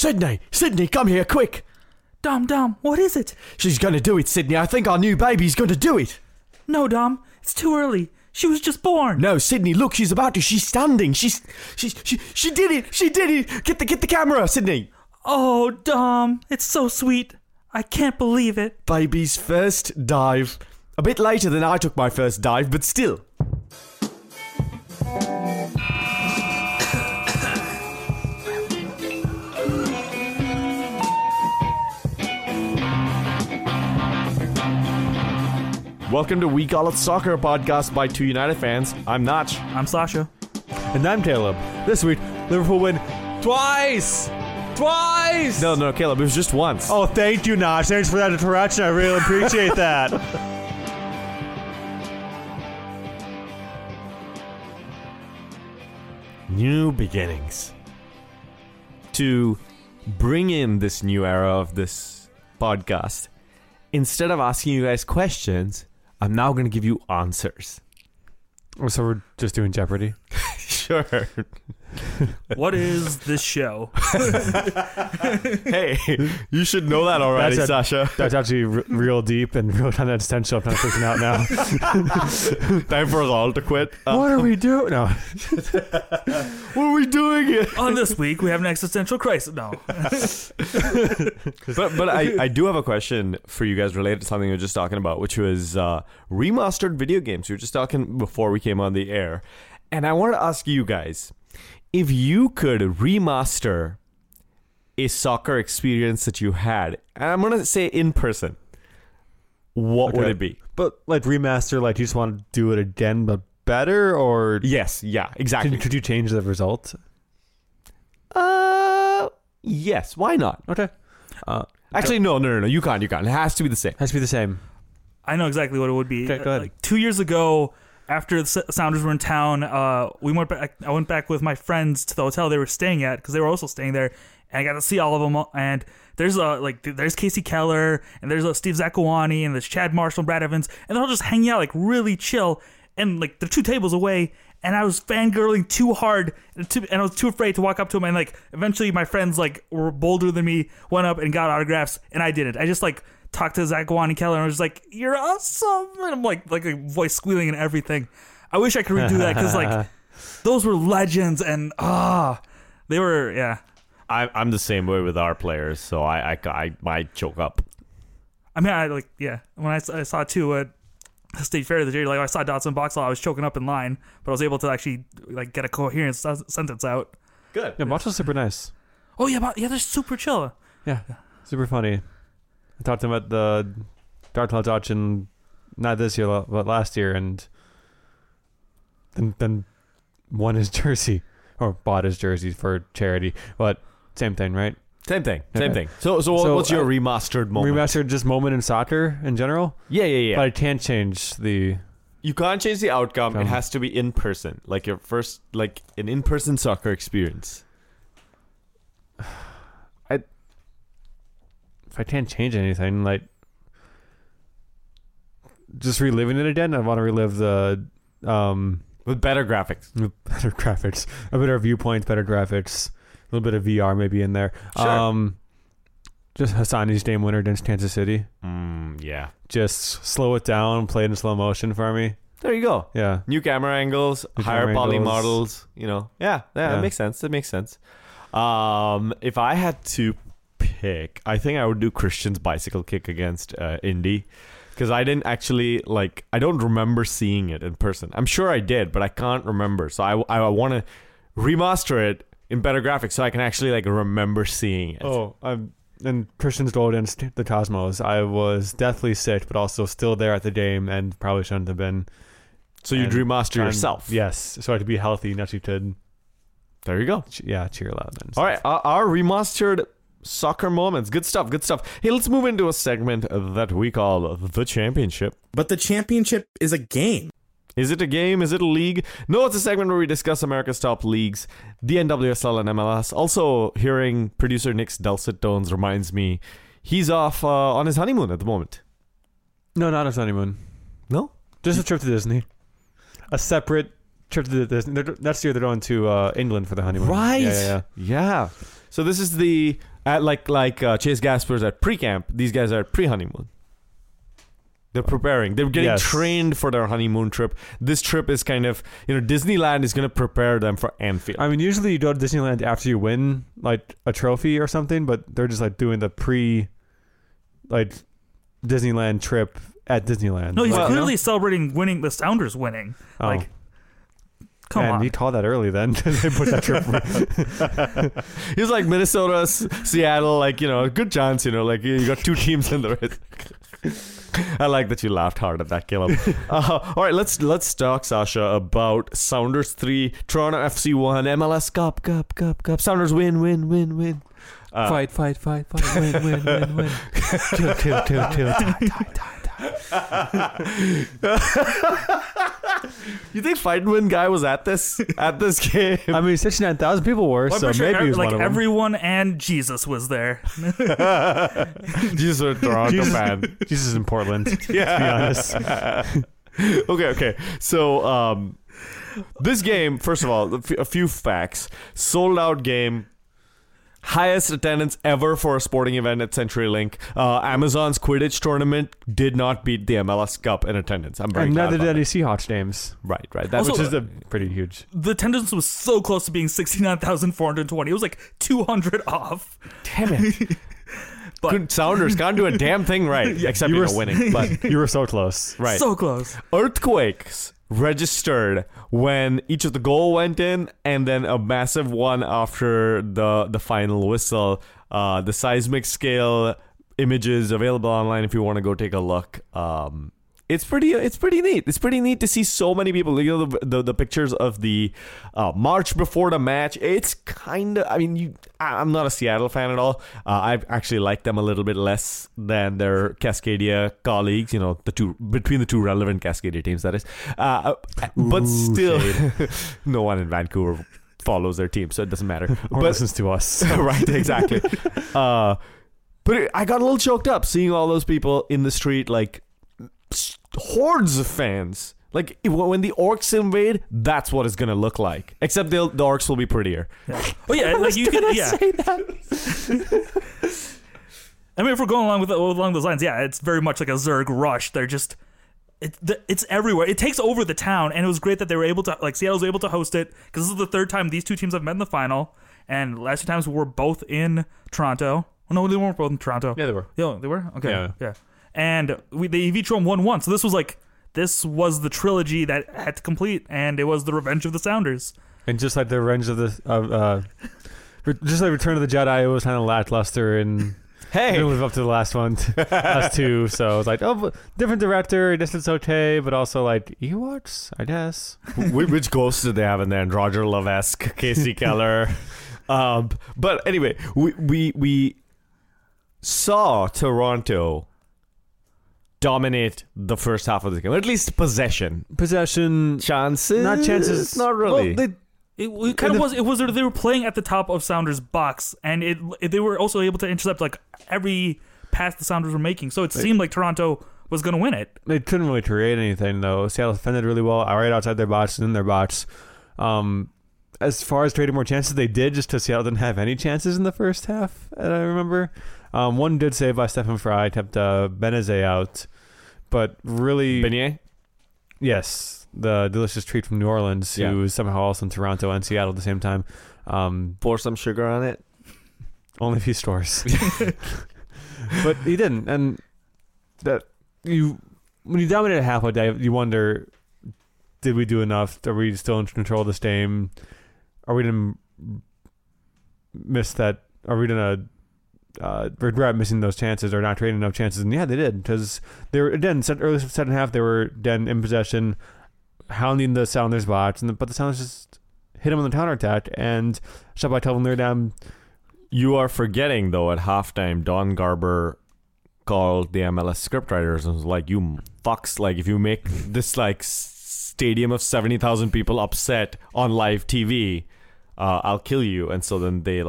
Sydney! Sydney, come here, quick! Dom, what is it? She's gonna do it, Sydney. I think our new baby's gonna do it. No, Dom, it's too early. She was just born. No, Sydney, look, she's about to. She's standing. She did it. She did it. Get the camera, Sydney. Oh, Dom, it's so sweet. I can't believe it. Baby's first dive. A bit later than I took my first dive, but still. Welcome to We Call It Soccer, podcast by two United fans. I'm Notch. I'm Sasha. And I'm Caleb. This week, Liverpool win twice! No, Caleb, it was just once. Oh, thank you, Notch. Thanks for that interruption. I really appreciate that. New beginnings. To bring in this new era of this podcast, instead of asking you guys questions, I'm now going to give you answers. So we're just doing Jeopardy? Sure. What is this show? Hey, you should know that already, Sasha. That's actually real deep and real kind of existential. I'm kind of freaking out now. Time for us all to quit. What are we doing? No. What are we doing here? On this week, we have an existential crisis. No. But I do have a question for you guys related to something we were just talking about, which was remastered video games. We were just talking before we came on the air. And I wanted to ask you guys, if you could remaster a soccer experience that you had, and I'm going to say in person, what would it be? But like remaster, like you just want to do it again, but better, or? Yes. Yeah, exactly. Could you change the result? Yes. Why not? Okay. Actually, no. You can't. It has to be the same. I know exactly what it would be. Okay, go ahead. Like 2 years ago, after the Sounders were in town, I went back with my friends to the hotel they were staying at, because they were also staying there, and I got to see all of them. And there's Kasey Keller, and there's Steve Zakuani, and there's Chad Marshall, and Brad Evans, and they're all just hanging out, like, really chill, and like they're two tables away. And I was fangirling too hard, and I was too afraid to walk up to him. And like eventually, my friends like were bolder than me, went up and got autographs, and I didn't. I just like talked to Zakuani Keller, and I was just like, "You're awesome!" And I'm like a voice squealing and everything. I wish I could redo that, because like those were legends, and they were, yeah. I'm the same way with our players, so I might choke up. I mean, when I saw too at the State Fair the day, like I saw Dotson Boxlaw, I was choking up in line, but I was able to actually like get a coherent sentence out. Good. Yeah, Boxlaw's super nice. Oh yeah, they're super chill. Yeah, super funny. I talked to him at the Dartmouth auction, not this year, but last year, and then won his jersey, or bought his jersey for charity. But same thing, right? Same thing. So what's your remastered moment? Remastered just moment in soccer in general? Yeah. But I can't change the... You can't change the outcome. It has to be in person. Like your first, like an in-person soccer experience. If I can't change anything, like just reliving it again, I want to relive the with better graphics, a better viewpoint, better graphics, a little bit of VR maybe in there. Sure. Just Hassani's game winner against Kansas City. Yeah. Just slow it down, play it in slow motion for me. There you go. Yeah. New camera angles, higher poly models. You know. Yeah. That makes sense. If I had to pick, I think I would do Christian's bicycle kick against Indy, because I didn't actually like. I don't remember seeing it in person. I'm sure I did, but I can't remember. So I want to remaster it in better graphics so I can actually like remember seeing it. Oh, and Christian's goal against the Cosmos. I was deathly sick, but also still there at the game, and probably shouldn't have been. So you'd remaster yourself, yes, so I could be healthy and actually could. There you go. Yeah, cheer loud. All right, our remastered soccer moments. Good stuff. Hey, let's move into a segment that we call The Championship. But The Championship is a game. Is it a game? Is it a league? No, it's a segment where we discuss America's top leagues, the NWSL and MLS. Also, hearing producer Nick's dulcet tones reminds me he's off on his honeymoon at the moment. No, not his honeymoon. No? Just a trip to Disney. A separate trip to Disney. That's the year they're going to England for the honeymoon. Right. Yeah. So this is the Chase Gasper's at pre-camp. These guys are pre-honeymoon. They're preparing. They're getting trained for their honeymoon trip. This trip is kind of, Disneyland is going to prepare them for Anfield. I mean, usually you go to Disneyland after you win, a trophy or something, but they're just, doing the Disneyland trip at Disneyland. No, he's clearly celebrating winning, the Sounders winning. Oh. Come on. He called that early then. They put that trip. He was like Minnesota, Seattle, good chance, you got two teams in the race. I like that you laughed hard at that, Caleb. All right, let's talk, Sasha, about Sounders 3, Toronto FC 1, MLS Cup. Sounders win. Fight, win. Kill, die. You think Feidman guy was at this game? I mean, 69,000 people were, so maybe he was one of them. Everyone and Jesus was there. Jesus was a Toronto fan. Jesus is in Portland. Yeah. To be honest. Okay. So this game, first of all, a few facts. Sold out game. Highest attendance ever for a sporting event at CenturyLink. Amazon's Quidditch tournament did not beat the MLS Cup in attendance. I'm very glad about that. And neither did any Seahawks games. Right. That, also, which is a pretty huge. The attendance was so close to being 69,420. It was 200 off. Damn it. But Sounders can't do a damn thing right, except you were winning. But you were so close. Right. So close. Earthquakes registered when each of the goal went in, and then a massive one after the final whistle. The seismic scale images available online if you want to go take a look. It's pretty neat. It's pretty neat to see so many people. The pictures of the march before the match. It's kind of. I mean, I'm not a Seattle fan at all. I actually like them a little bit less than their Cascadia colleagues. Between the two relevant Cascadia teams, that is. But still, no one in Vancouver follows their team, so it doesn't matter. Or listens to us, right? Exactly. But I got a little choked up seeing all those people in the street, hordes of fans. When the orcs invade, that's what it's gonna look like. Except the orcs will be prettier. Yeah. Oh yeah, say that. I mean, if we're going along those lines, yeah, it's very much like a Zerg rush. They're just it's everywhere. It takes over the town, and it was great that they were able to Seattle was able to host it, because this is the third time these two teams have met in the final, and last two times we were both in Toronto. Oh, no, they weren't both in Toronto. Yeah, they were. Yeah, they were. Okay. Yeah. And the Evitron won one, so this was the trilogy that had to complete, and it was the Revenge of the Sounders. And just like the Revenge of the, just like Return of the Jedi, it was kind of lackluster, and hey, didn't live up to the last one, last two. So it was different director, I guess it's okay, but also Ewoks, I guess. Which ghosts did they have in there? And Roger Levesque, Kasey Keller. But anyway, we saw Toronto dominate the first half of the game, or at least possession chances, not chances, not really. Well, they were playing at the top of Sounders' box, and they were also able to intercept every pass the Sounders were making. So it seemed like Toronto was going to win it. They couldn't really create anything though. Seattle defended really well, right outside their box and in their box. As far as creating more chances, they did, just because Seattle didn't have any chances in the first half. I remember. One good save by Stephen Fry kept Benizet out, but really... Beignet? Yes, the delicious treat from New Orleans, who is somehow also in Toronto and Seattle at the same time. Pour some sugar on it? Only if he stores. But he didn't, and when you dominate a halfway day, you wonder, did we do enough? Are we still in control of this game? Are we going to miss that? Are we going to... regret missing those chances or not creating enough chances, and they did, because they were again early second half. They were then in possession, hounding the Sounders' box, but the Sounders just hit them on the counterattack and shot by Telvin. They're down. You are forgetting though, at halftime, Don Garber called the MLS scriptwriters and was like, "You fucks! If you make this stadium of 70,000 people upset on live TV, I'll kill you." And so then they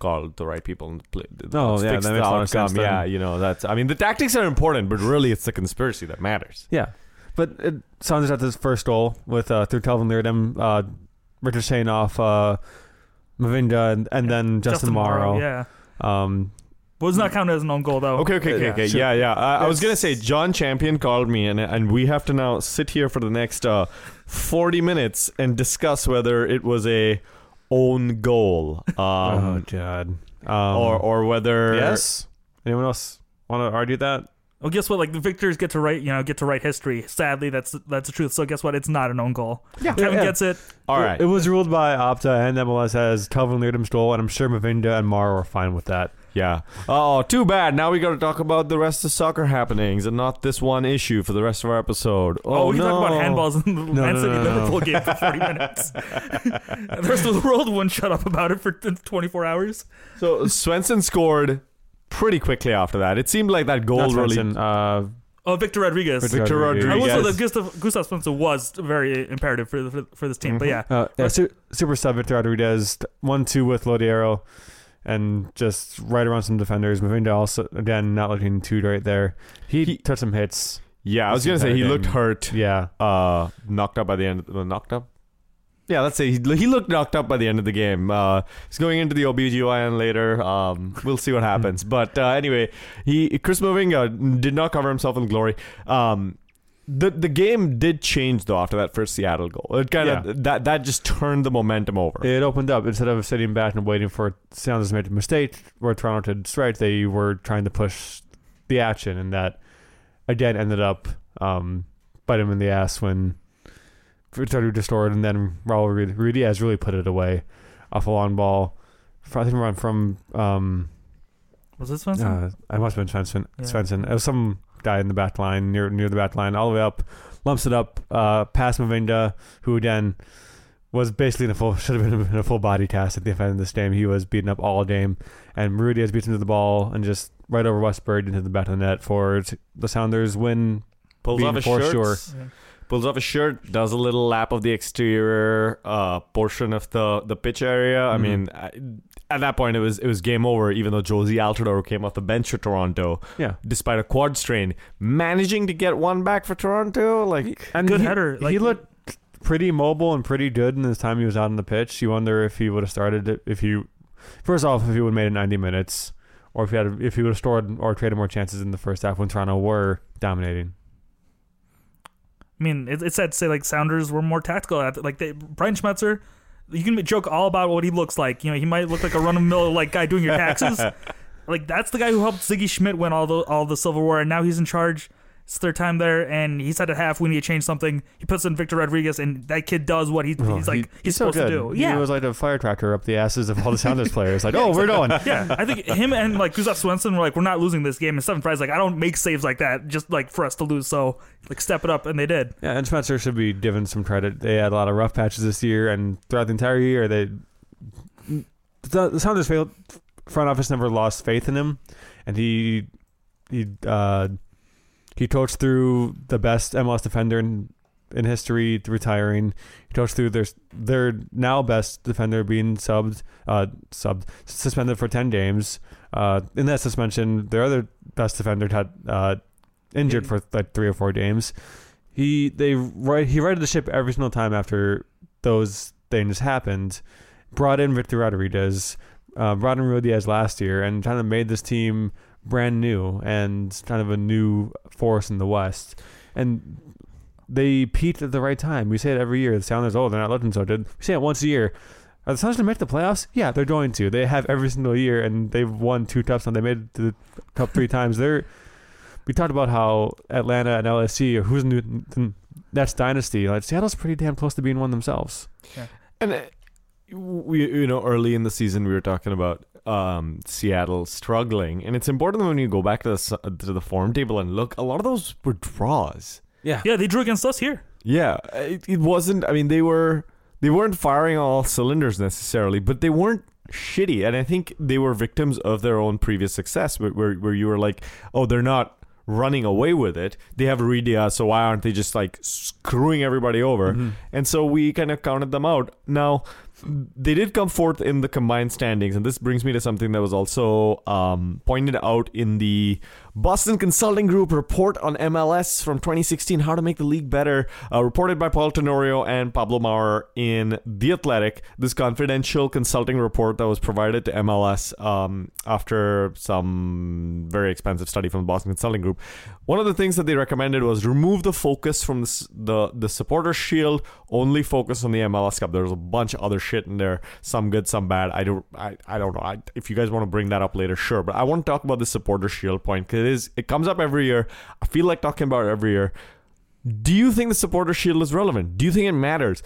called the right people and played. Oh, yeah, that makes a lot of sense. Yeah, that's. I mean, the tactics are important, but really, it's the conspiracy that matters. Yeah, but Sounders got this first goal with through Telvin Leerdam, Richard Shane off Mavinda, and then Justin Morrow. Yeah. Well, it's not counted as an own goal, though. Okay. Sure. Yeah. I was going to say, John Champion called me, and we have to now sit here for the next 40 minutes and discuss whether it was a own goal. Oh, God. Or whether... Yes? Anyone else want to argue that? Well, guess what? Like, the victors get to write history. Sadly, that's the truth. So guess what? It's not an own goal. Yeah. Kevin gets it. All right. It was ruled by Opta and MLS as Calvin Leardom stole, and I'm sure Mavinda and Morrow are fine with that. Yeah. Oh, too bad. Now we got to talk about the rest of soccer happenings and not this one issue for the rest of our episode. Oh, we can talk about handballs in the Man City Liverpool game for 40 minutes. The rest of the world wouldn't shut up about it for 24 hours. So Svensson scored... pretty quickly after that. It seemed like that goal really... Victor Rodriguez. I will say that Gustav Svensson was very imperative for this team, but yeah. Super sub Victor Rodriguez, 1-2 with Lodiero, and just right around some defenders. Mavinda also, again, not looking too right there. He took some hits. Yeah, I was going to say he looked hurt. Yeah. Knocked up by the end. Knocked up? Yeah, let's say he looked knocked up by the end of the game. He's going into the OBGYN later. We'll see what happens. But anyway, Chris Mavinga did not cover himself in glory. The game did change, though, after that first Seattle goal. It kind of that just turned the momentum over. It opened up. Instead of sitting back and waiting for Sounders made a mistake where Toronto did strike, they were trying to push the action. And that, again, ended up biting him in the ass when... restored, and then Raul Ruidiaz really put it away off a long ball. I think run from was it Svensson? I must have been Svensson. Yeah. Svensson. It was some guy in the back line near the back line, all the way up, lumps it up past Mavinda, who again was basically should have been in a full body cast at the end of this game. He was beaten up all game, and Ruidiaz beats him to the ball and just right over Westberg into the back of the net for the Sounders win. Pulls off his shirt. Sure. Yeah. Pulls off his shirt, does a little lap of the exterior portion of the pitch area. Mm-hmm. I mean, at that point, it was game over, even though Josie Altidore came off the bench for Toronto. Yeah. Despite a quad strain. Managing to get one back for Toronto. Good header. He looked pretty mobile and pretty good in the time he was out on the pitch. You wonder if he would have started it. First off, if he would have made it 90 minutes, or if he would have scored or created more chances in the first half when Toronto were dominating. I mean, it's sad to say, like, Sounders were more tactical at it. Brian Schmetzer, you can joke all about what he looks like. You know, he might look like a run-of-the-mill guy doing your taxes. That's the guy who helped Ziggy Schmidt win all the silverware, and now he's in charge. It's their time there, and he said at half, we need to change something. He puts in Victor Rodriguez, and that kid does what he's supposed to do. Yeah. He was like a fire tracker up the asses of all the Sounders players. We're going. Yeah, I think him and Gustav Svensson were we're not losing this game. And Stephen Fry's I don't make saves like that just for us to lose. So step it up, and they did. Yeah, and Schmetzer should be given some credit. They had a lot of rough patches this year, and throughout the entire year, the Sounders front office never lost faith in him, and he coached through the best MLS defender in history retiring. He coached through their now best defender being suspended for 10 games. In that suspension, their other best defender got injured for 3 or 4 games. He righted the ship every single time after those things happened. Brought in Victor Rodriguez, brought in Ruidiaz last year, and kind of made this team brand new and kind of a new force in the West, and they peaked at the right time. We say it every year. The Sounders, they're not looking so good. We say it once a year. Are the Sounders going to make the playoffs? Yeah, they're going to. They have every single year, and they've won 2 cups, and they made it to the cup 3 times. We talked about how Atlanta and LAFC, who's new, that's dynasty. Seattle's pretty damn close to being one themselves. Yeah. And we, early in the season, we were talking about Seattle struggling, and it's important when you go back to the form table and look, a lot of those were draws. Yeah, they drew against us here. Yeah, it wasn't. I mean, they weren't firing all cylinders necessarily, but they weren't shitty, and I think they were victims of their own previous success, where you were like, oh, they're not running away with it. They have Ruidiaz, so why aren't they just screwing everybody over? Mm-hmm. And so we kind of counted them out. Now, They did come fourth in the combined standings, and this brings me to something that was also pointed out in the Boston Consulting Group report on MLS from 2016, How to Make the League Better, reported by Paul Tenorio and Pablo Maurer in The Athletic, this confidential consulting report that was provided to MLS after some very expensive study from the Boston Consulting Group. One of the things that they recommended was remove the focus from the Supporters' Shield, only focus on the MLS Cup. There was a bunch of other shit in there, some good, some bad. I don't know. If you guys want to bring that up later, sure. But I want to talk about the Supporters' Shield point, because it comes up every year. I feel like talking about it every year. Do you think the Supporters' Shield is relevant? Do you think it matters?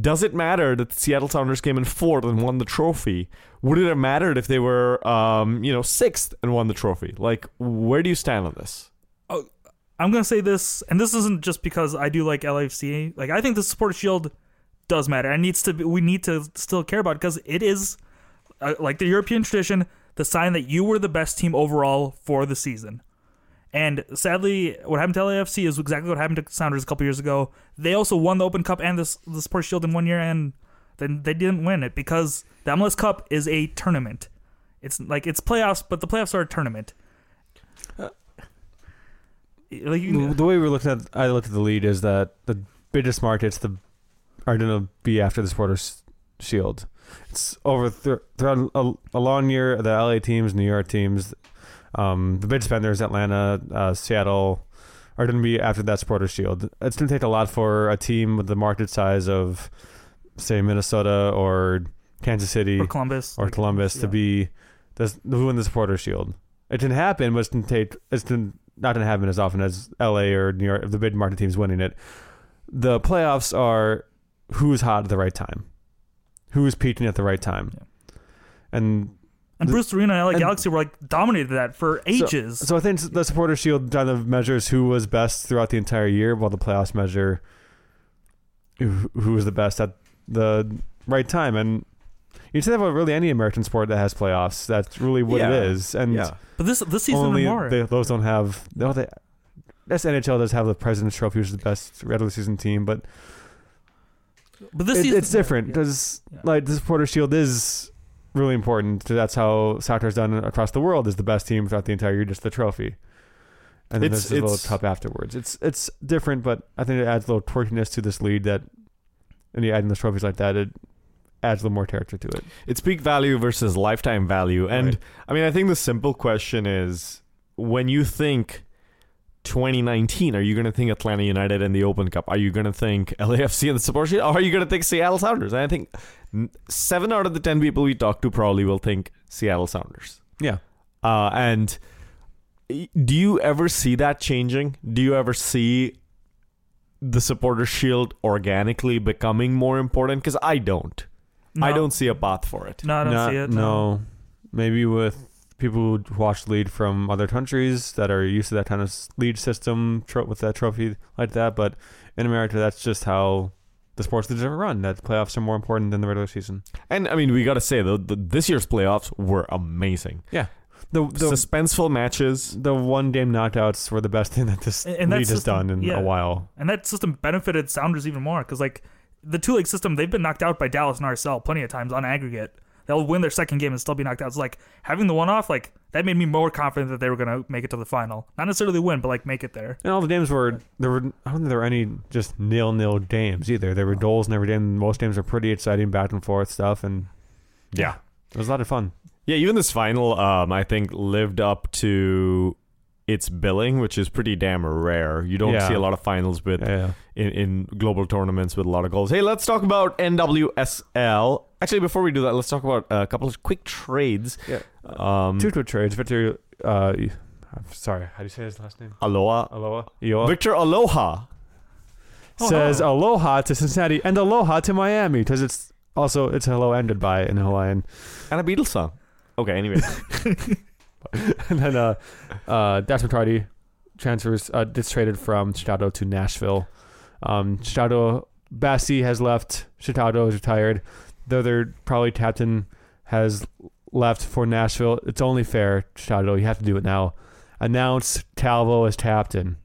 Does it matter that the Seattle Sounders came in fourth and won the trophy? Would it have mattered if they were, sixth and won the trophy? Like, where do you stand on this? Oh, I'm going to say this, and this isn't just because I do like LAFC. Like, I think the Supporters' Shield does matter. And needs to be, we need to still care about it, because it is, like the European tradition, the sign that you were the best team overall for the season. And sadly, what happened to LAFC is exactly what happened to Sounders a couple years ago. They also won the Open Cup and the Supporters' Shield in one year, and then they didn't win it because the MLS Cup is a tournament. It's like, it's playoffs, but the playoffs are a tournament. The way we looked at the lead is that the biggest markets are going to be after the Supporters' Shield. It's over throughout a long year. The LA teams, New York teams, the big spenders, Atlanta, Seattle, are going to be after that Supporters' Shield. It's going to take a lot for a team with the market size of, say, Minnesota or Kansas City or Columbus to be who win the Supporters' Shield. It can happen, but it's not going to happen as often as LA or New York, if the big market team's winning it. The playoffs are who's hot at the right time, who's peaking at the right time, yeah. And Bruce Arena and LA Galaxy were dominated that for ages. So I think the Supporters' Shield kind of measures who was best throughout the entire year, while the playoffs measure who was the best at the right time. And you should have really any American sport that has playoffs. That's really what it is. And but this season only more. Those don't have. This NHL does have the President's Trophy, which is the best regular season team, but this season, it's different because the Supporters' Shield is really important. That's how soccer is done across the world, is the best team throughout the entire year, just the trophy. And then there's a little cup afterwards. It's different, but I think it adds a little quirkiness to this lead that, and you add in those trophies like that, it adds a little more character to it. It's peak value versus lifetime value. And right. I mean, I think the simple question is, when you think 2019, are you going to think Atlanta United and the Open Cup? Are you going to think LAFC and the Supporters' Shield? Or are you going to think Seattle Sounders? And I think 7 out of the 10 people we talk to probably will think Seattle Sounders. Yeah. And do you ever see that changing? Do you ever see the Supporters' Shield organically becoming more important? Because I don't. No. I don't see a path for it. No, I don't see it. No. Maybe with people who watch lead from other countries that are used to that kind of lead system with that trophy like that, but in America, that's just how the sports leagues are run. That playoffs are more important than the regular season. And I mean, we got to say though, this year's playoffs were amazing. Yeah, the suspenseful matches, the one-game knockouts were the best thing that this league has done in a while. And that system benefited Sounders even more because, the two-league system, they've been knocked out by Dallas and RSL plenty of times on aggregate. They'll win their second game and still be knocked out. It's having the one-off, that made me more confident that they were going to make it to the final. Not necessarily win, but, make it there. And all the games I don't think there were any just 0-0 games either. There were goals in every game. Most games are pretty exciting, back-and-forth stuff, and yeah. It was a lot of fun. Yeah, even this final, I think, lived up to its billing, which is pretty damn rare. You don't see a lot of finals in global tournaments with a lot of goals. Hey, let's talk about NWSL. Actually, before we do that, let's talk about a couple of quick trades. Yeah. Two quick trades. Victor, I'm sorry, how do you say his last name? Aloha. Iowa. Victor Aloha says aloha to Cincinnati and aloha to Miami, because it's hello and goodbye in Hawaiian. And a Beatles song. Okay, anyway. And then Dax McCarty gets traded from Chicago to Nashville. Chicago, Bassi has left. Chicago is retired. Their probably captain has left for Nashville. It's only fair, Chicago. You have to do it now. Announce Calvo as captain.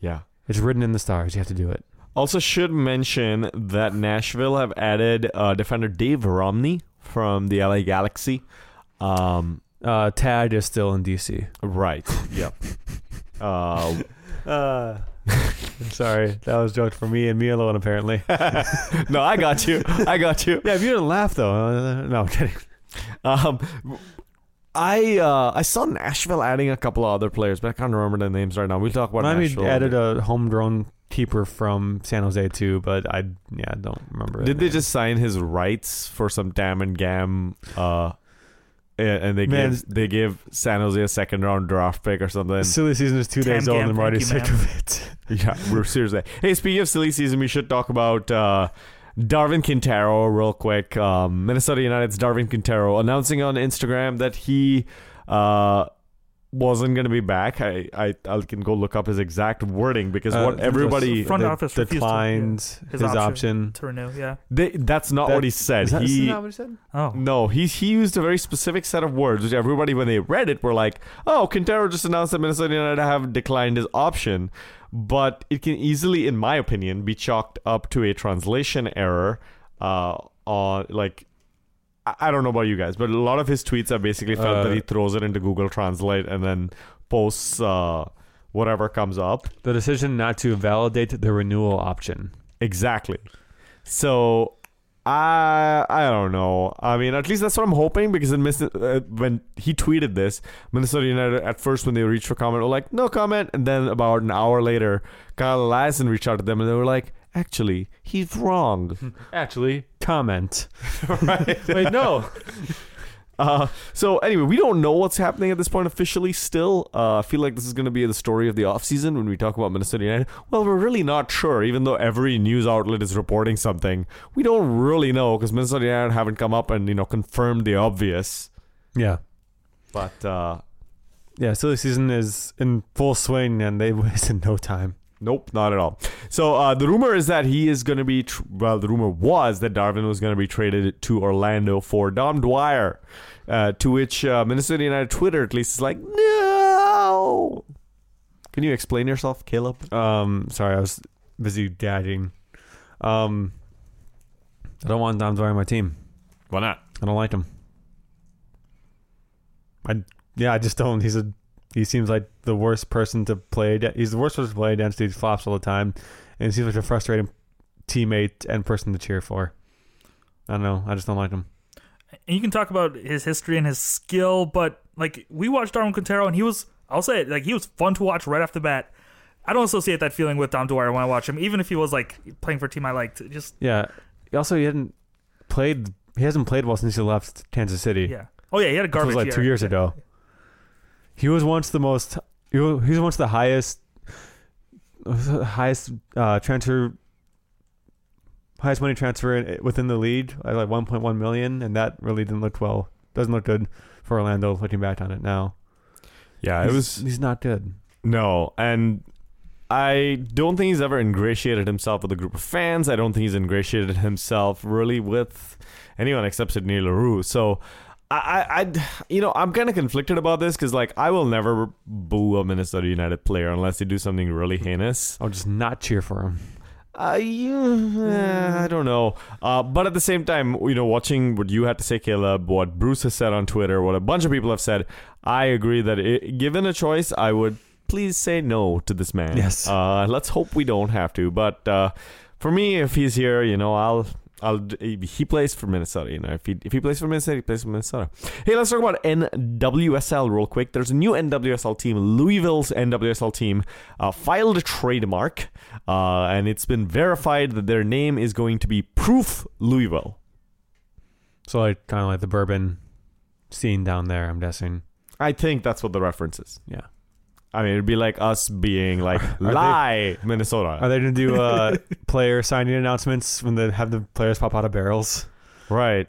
Yeah. It's written in the stars. You have to do it. Also should mention that Nashville have added defender Dave Romney from the LA Galaxy. Tad is still in D.C. Right. Yep. Sorry, that was a joke for me and me alone, apparently. No, I got you. Yeah, if you didn't laugh, though. No, I'm kidding. I saw Nashville adding a couple of other players, but I can't remember their names right now. We'll talk about Nashville. I mean, added a homegrown keeper from San Jose, too, but I don't remember. Did they just sign his rights for some damn and gam... And they gave San Jose a second-round draft pick or something. Silly season is 2 days old, and I'm already sick of it. Yeah, we're seriously. Hey, speaking of silly season, we should talk about Darwin Quintero real quick. Minnesota United's Darwin Quintero announcing on Instagram that he wasn't going to be back. I can go look up his exact wording because what everybody declined his option to renew. Yeah, that's not what he said. Is that not what he said? Oh no, he used a very specific set of words, which everybody when they read it were like, "Oh, Quintero just announced that Minnesota United have declined his option," but it can easily, in my opinion, be chalked up to a translation error. I don't know about you guys, but a lot of his tweets I basically felt that he throws it into Google Translate and then posts whatever comes up. The decision not to validate the renewal option. Exactly. So, I don't know. I mean, at least that's what I'm hoping, because when he tweeted this, Minnesota United, at first when they reached for comment, were like, no comment. And then about an hour later, Kyle Eliason reached out to them and they were like, actually, he's wrong. Actually, comment. Right? Wait, no. So anyway, we don't know what's happening at this point officially still. I feel like this is going to be the story of the offseason when we talk about Minnesota United. Well, we're really not sure, even though every news outlet is reporting something. We don't really know because Minnesota United haven't come up and confirmed the obvious. Yeah. But, silly season is in full swing and they wasted no time. Nope, not at all. So the rumor is that he is going to be... the rumor was that Darwin was going to be traded to Orlando for Dom Dwyer, to which Minnesota United Twitter at least is like, no! Can you explain yourself, Caleb? Sorry, I was busy dadding. I don't want Dom Dwyer on my team. Why not? I don't like him. I just don't. He seems like the worst person to play. He's the worst person to play against. He flops all the time. And he seems like a frustrating teammate and person to cheer for. I don't know. I just don't like him. And you can talk about his history and his skill, but we watched Darwin Quintero, and he was, I'll say it, he was fun to watch right off the bat. I don't associate that feeling with Dom Dwyer when I watch him, even if he was playing for a team I liked. Just yeah. Also, he hasn't played well since he left Kansas City. Yeah. Oh yeah, he had a garbage year. It was 2 years ago. He was once the highest money transfer within the league at $1.1 million, and that really didn't look well. Doesn't look good for Orlando looking back on it now. Yeah, he's not good. No, and I don't think he's ever ingratiated himself with a group of fans. I don't think he's ingratiated himself really with anyone except Sidney LaRue. So. I'm kind of conflicted about this because, I will never boo a Minnesota United player unless they do something really heinous. I'll just not cheer for him. I don't know. But at the same time, watching what you had to say, Caleb, what Bruce has said on Twitter, what a bunch of people have said, I agree that given a choice, I would please say no to this man. Yes. Let's hope we don't have to. But for me, if he's here, he plays for Minnesota. If he plays for Minnesota, he plays for Minnesota. Hey, let's talk about NWSL real quick. There's a new NWSL team. Louisville's NWSL team filed a trademark, and it's been verified that their name is going to be Proof Louisville. So kind of like the bourbon scene down there, I'm guessing. I think that's what the reference is. Yeah. I mean, it'd be like us being Minnesota. Are they going to do player signing announcements when they have the players pop out of barrels? Right.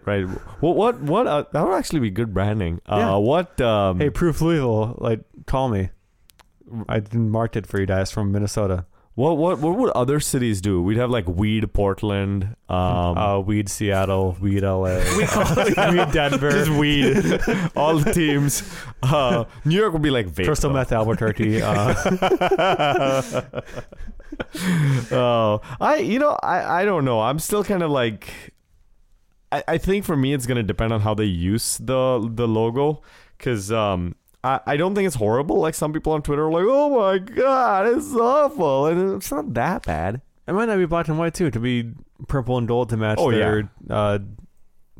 What? That would actually be good branding. Yeah. What? Hey, Proof Louisville, call me. I didn't mark it for you guys from Minnesota. What would other cities do? We'd have like Weed Portland, Weed Seattle, Weed LA, Weed Denver, just Weed, all the teams. New York would be like Vape. Crystal Meth Albuquerque. I don't know. I'm still kind of like, I think for me it's gonna depend on how they use the logo, because I don't think it's horrible. Like some people on Twitter are like, "Oh my god, it's awful," and it's not that bad. It might not be black and white too. To be purple and gold to match their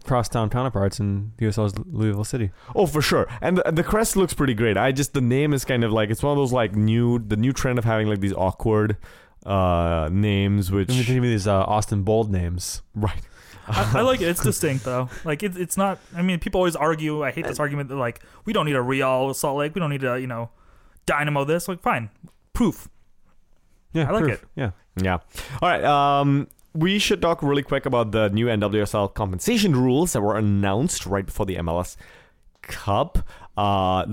crosstown counterparts in USL's Louisville City. Oh, for sure. And the crest looks pretty great. The name is kind of like, it's one of those like new trend of having like these awkward names, which give me these Austin Bold names, right? I like it. It's distinct, though. Like, it's not... I mean, people always argue. I hate this argument that, like, we don't need a Real Salt Lake. We don't need a, Dynamo this. Like, fine. Proof. Yeah, I like it. Yeah. Yeah. All right. We should talk really quick about the new NWSL compensation rules that were announced right before the MLS Cup.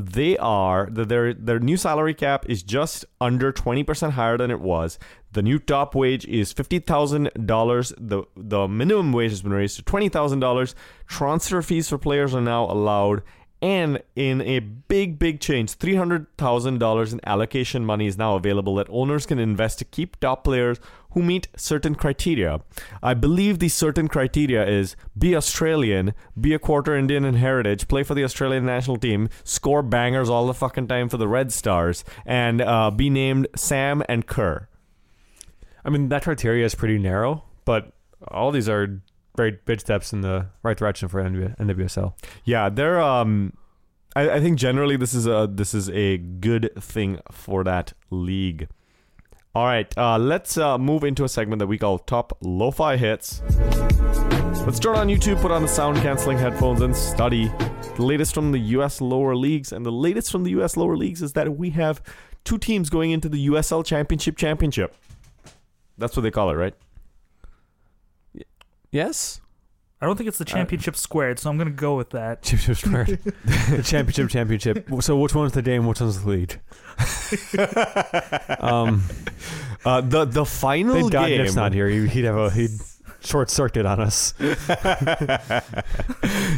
They are... Their new salary cap is just under 20% higher than it was. The new top wage is $50,000. The minimum wage has been raised to $20,000. Transfer fees for players are now allowed. And in a big change, $300,000 in allocation money is now available that owners can invest to keep top players who meet certain criteria. I believe the certain criteria is be Australian, be a quarter Indian in heritage, play for the Australian national team, score bangers all the fucking time for the Red Stars, and be named Sam and Kerr. I mean, that criteria is pretty narrow, but all these are very big steps in the right direction for NWSL. Yeah, they're. I think generally this is a good thing for that league. All right, let's move into a segment that we call Top Lo-Fi Hits. Let's start on YouTube, put on the sound-canceling headphones, and study. The latest from the U.S. lower leagues, and the latest from the U.S. lower leagues is that we have two teams going into the USL Championship. That's what they call it, right? Yes? I don't think it's the Championship squared, so I'm going to go with that. Championship squared. The championship. So which one's the game? Which one's the league? The final game. Thank God Niff's not here. He'd short circuit on us.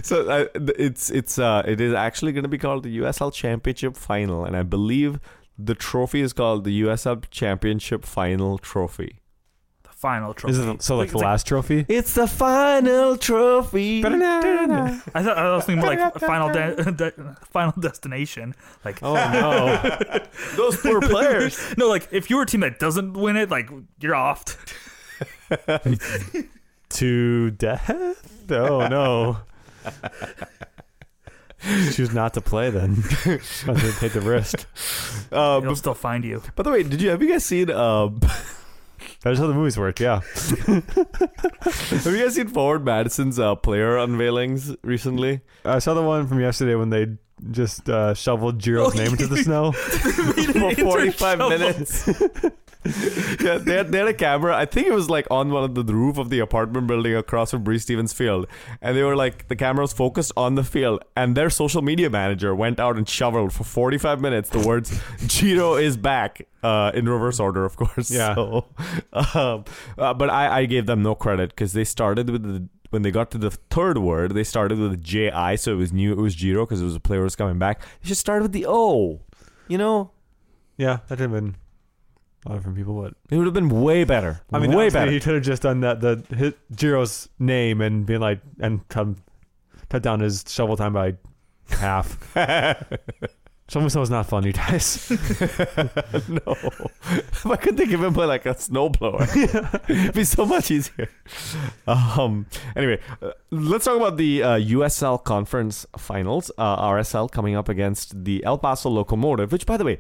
So it is actually going to be called the USL Championship Final, and I believe the trophy is called the USL Championship Final Trophy. Final trophy. Isn't it, so like the last trophy? It's the final trophy. I was thinking more like Final Destination. Like, oh no, those poor players. No, like if you're a team that doesn't win it, like you're off to death. Oh no. Choose not to play then. Take the risk. They'll still find you. By the way, have you guys seen? That's how the movies work, yeah. Have you guys seen Forward Madison's player unveilings recently? I saw the one from yesterday when they just shoveled Jiro's name into the snow for 45 minutes. Yeah, they had a camera. I think it was like on one of the roof of the apartment building across from Bree Stevens Field, and they were like, the camera was focused on the field, and their social media manager went out and shoveled for 45 minutes the words "Jiro is back," in reverse order, of course. Yeah. So, but I gave them no credit because they started with when they got to the third word, they started with J-I, so it was new. It was Jiro because it was a player who was coming back. They just started with the O, Yeah, that didn't mean. A lot of people would. It would have been way better. I mean, way better. He could have just done that. Jiro's name and being like, and cut down his shovel time by half. Shovel time was not fun, you guys. No. Why couldn't they give him like a snowblower? It'd be so much easier. Anyway, let's talk about the USL Conference Finals, RSL, coming up against the El Paso Locomotive, which, by the way,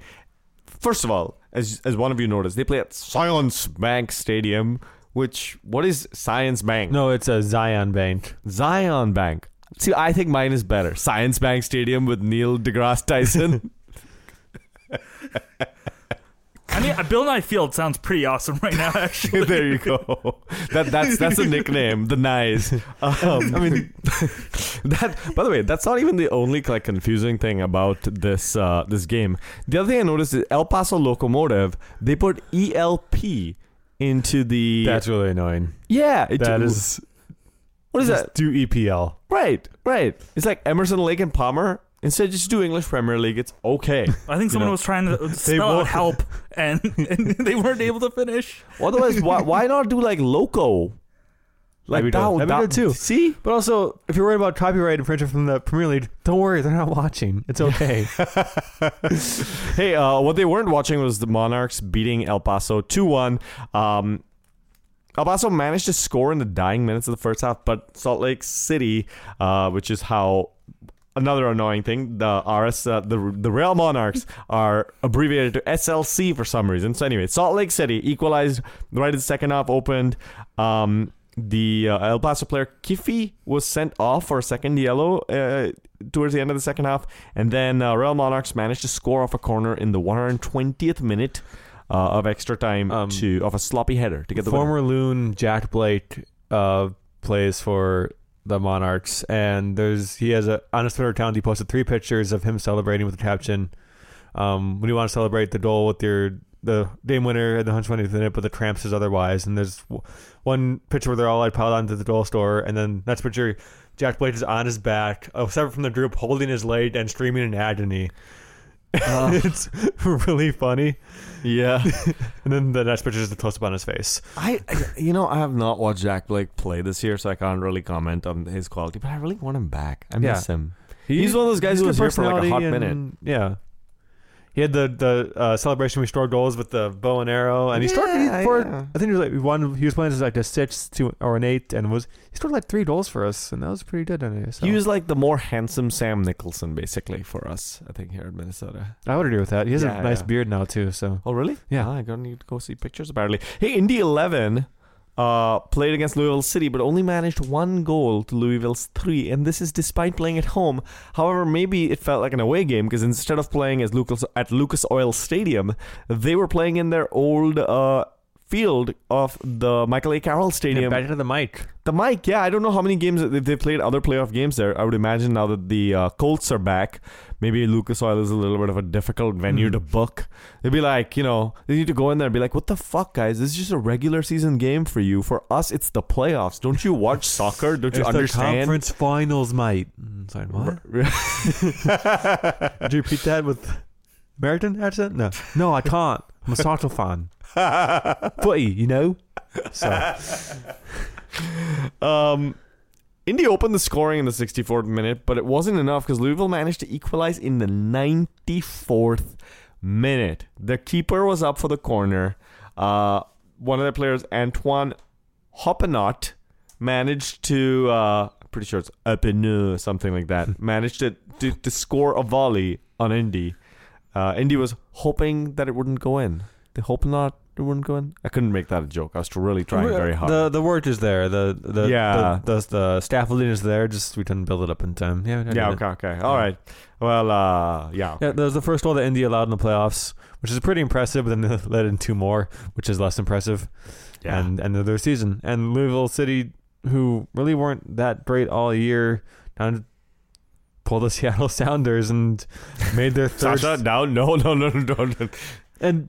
first of all, as one of you noticed, they play at Science Bank Stadium, which, what is Science Bank? No, it's a Zion Bank. Zion Bank. See, I think mine is better. Science Bank Stadium with Neil deGrasse Tyson. I mean, Bill Nye Field sounds pretty awesome right now, actually. There you go. That's a nickname, the Nyes. I mean, that. By the way, that's not even the only like confusing thing about this this game. The other thing I noticed is El Paso Locomotive. They put ELP into the. That's really annoying. Yeah, that is. What is that? Do EPL. Right. It's like Emerson, Lake, and Palmer. Instead of just do English Premier League, it's okay. I think someone was trying to spell out help, and they weren't able to finish. Otherwise, why not do like Loco? Like that too. See? But also, if you're worried about copyright infringement from the Premier League, don't worry, they're not watching. It's okay. Hey, what they weren't watching was the Monarchs beating El Paso 2-1. El Paso managed to score in the dying minutes of the first half, but Salt Lake City, which is how... Another annoying thing, the RS, the Rail Monarchs are abbreviated to SLC for some reason. So anyway, Salt Lake City equalized right at the second half, opened. The El Paso player Kiffy was sent off for a second yellow towards the end of the second half. And then Rail Monarchs managed to score off a corner in the 120th minute of extra time off a sloppy header to get the former winner. Loon Jack Blake plays for... the Monarchs, and he has on his Twitter account, he posted 3 pictures of him celebrating with the caption, when you want to celebrate the goal with the game winner at the 120th minute, but the tramps is otherwise. And there's one picture where they're all like piled onto the goal store, and then that's picture Jack Blake is on his back, separate from the group, holding his leg and screaming in agony. It's really funny. Yeah. And then the next picture is the close-up on his face. I have not watched Jack Blake play this year, so I can't really comment on his quality, but I really want him back. I miss him. He's one of those guys who was here for like a hot minute. Yeah. He had the celebration we scored goals with the bow and arrow, and I think he was like one. He was playing as like a 6, 2, or an 8, and he scored like 3 goals for us, and that was pretty good. He was like the more handsome Sam Nicholson, basically, for us. I think here in Minnesota, I would agree with that. He has a nice beard now too. So, oh really? Yeah, I gotta need to go see pictures apparently. Hey, Indy 11 played against Louisville City, but only managed 1 goal to Louisville's 3, and this is despite playing at home. However, maybe it felt like an away game, because instead of playing at Lucas Oil Stadium, they were playing in their old field of the Michael A. Carroll Stadium. Back to the mic. Yeah, I don't know how many games they played, other playoff games there. I would imagine now that the Colts are back, maybe Lucas Oil is a little bit of a difficult venue to book. They'd be like, they need to go in there and be like, what the fuck, guys? This is just a regular season game for you. For us, it's the playoffs. Don't you watch soccer? Don't you understand? The conference finals, mate. Sorry, what? Did you repeat that with American accent? No, I can't. I'm a soccer fan. Footy, So. Indy opened the scoring in the 64th minute, but it wasn't enough because Louisville managed to equalize in the 94th minute. The keeper was up for the corner. One of their players, Antoine Hoppenot, managed to, pretty sure it's Hoppenot, something like that, managed to score a volley on Indy. Indy was hoping that it wouldn't go in. They hope not. It wouldn't go in. I couldn't make that a joke. I was really trying very hard. The work is there. The scaffolding is there. Just we couldn't build it up in time. Okay. All right. Well, Okay. Yeah, that was the first goal that Indy allowed in the playoffs, which is pretty impressive. But then they let in 2 more, which is less impressive. Yeah. And their season. And Louisville City, who really weren't that great all year, pulled the Seattle Sounders and made their third. Shut down. No.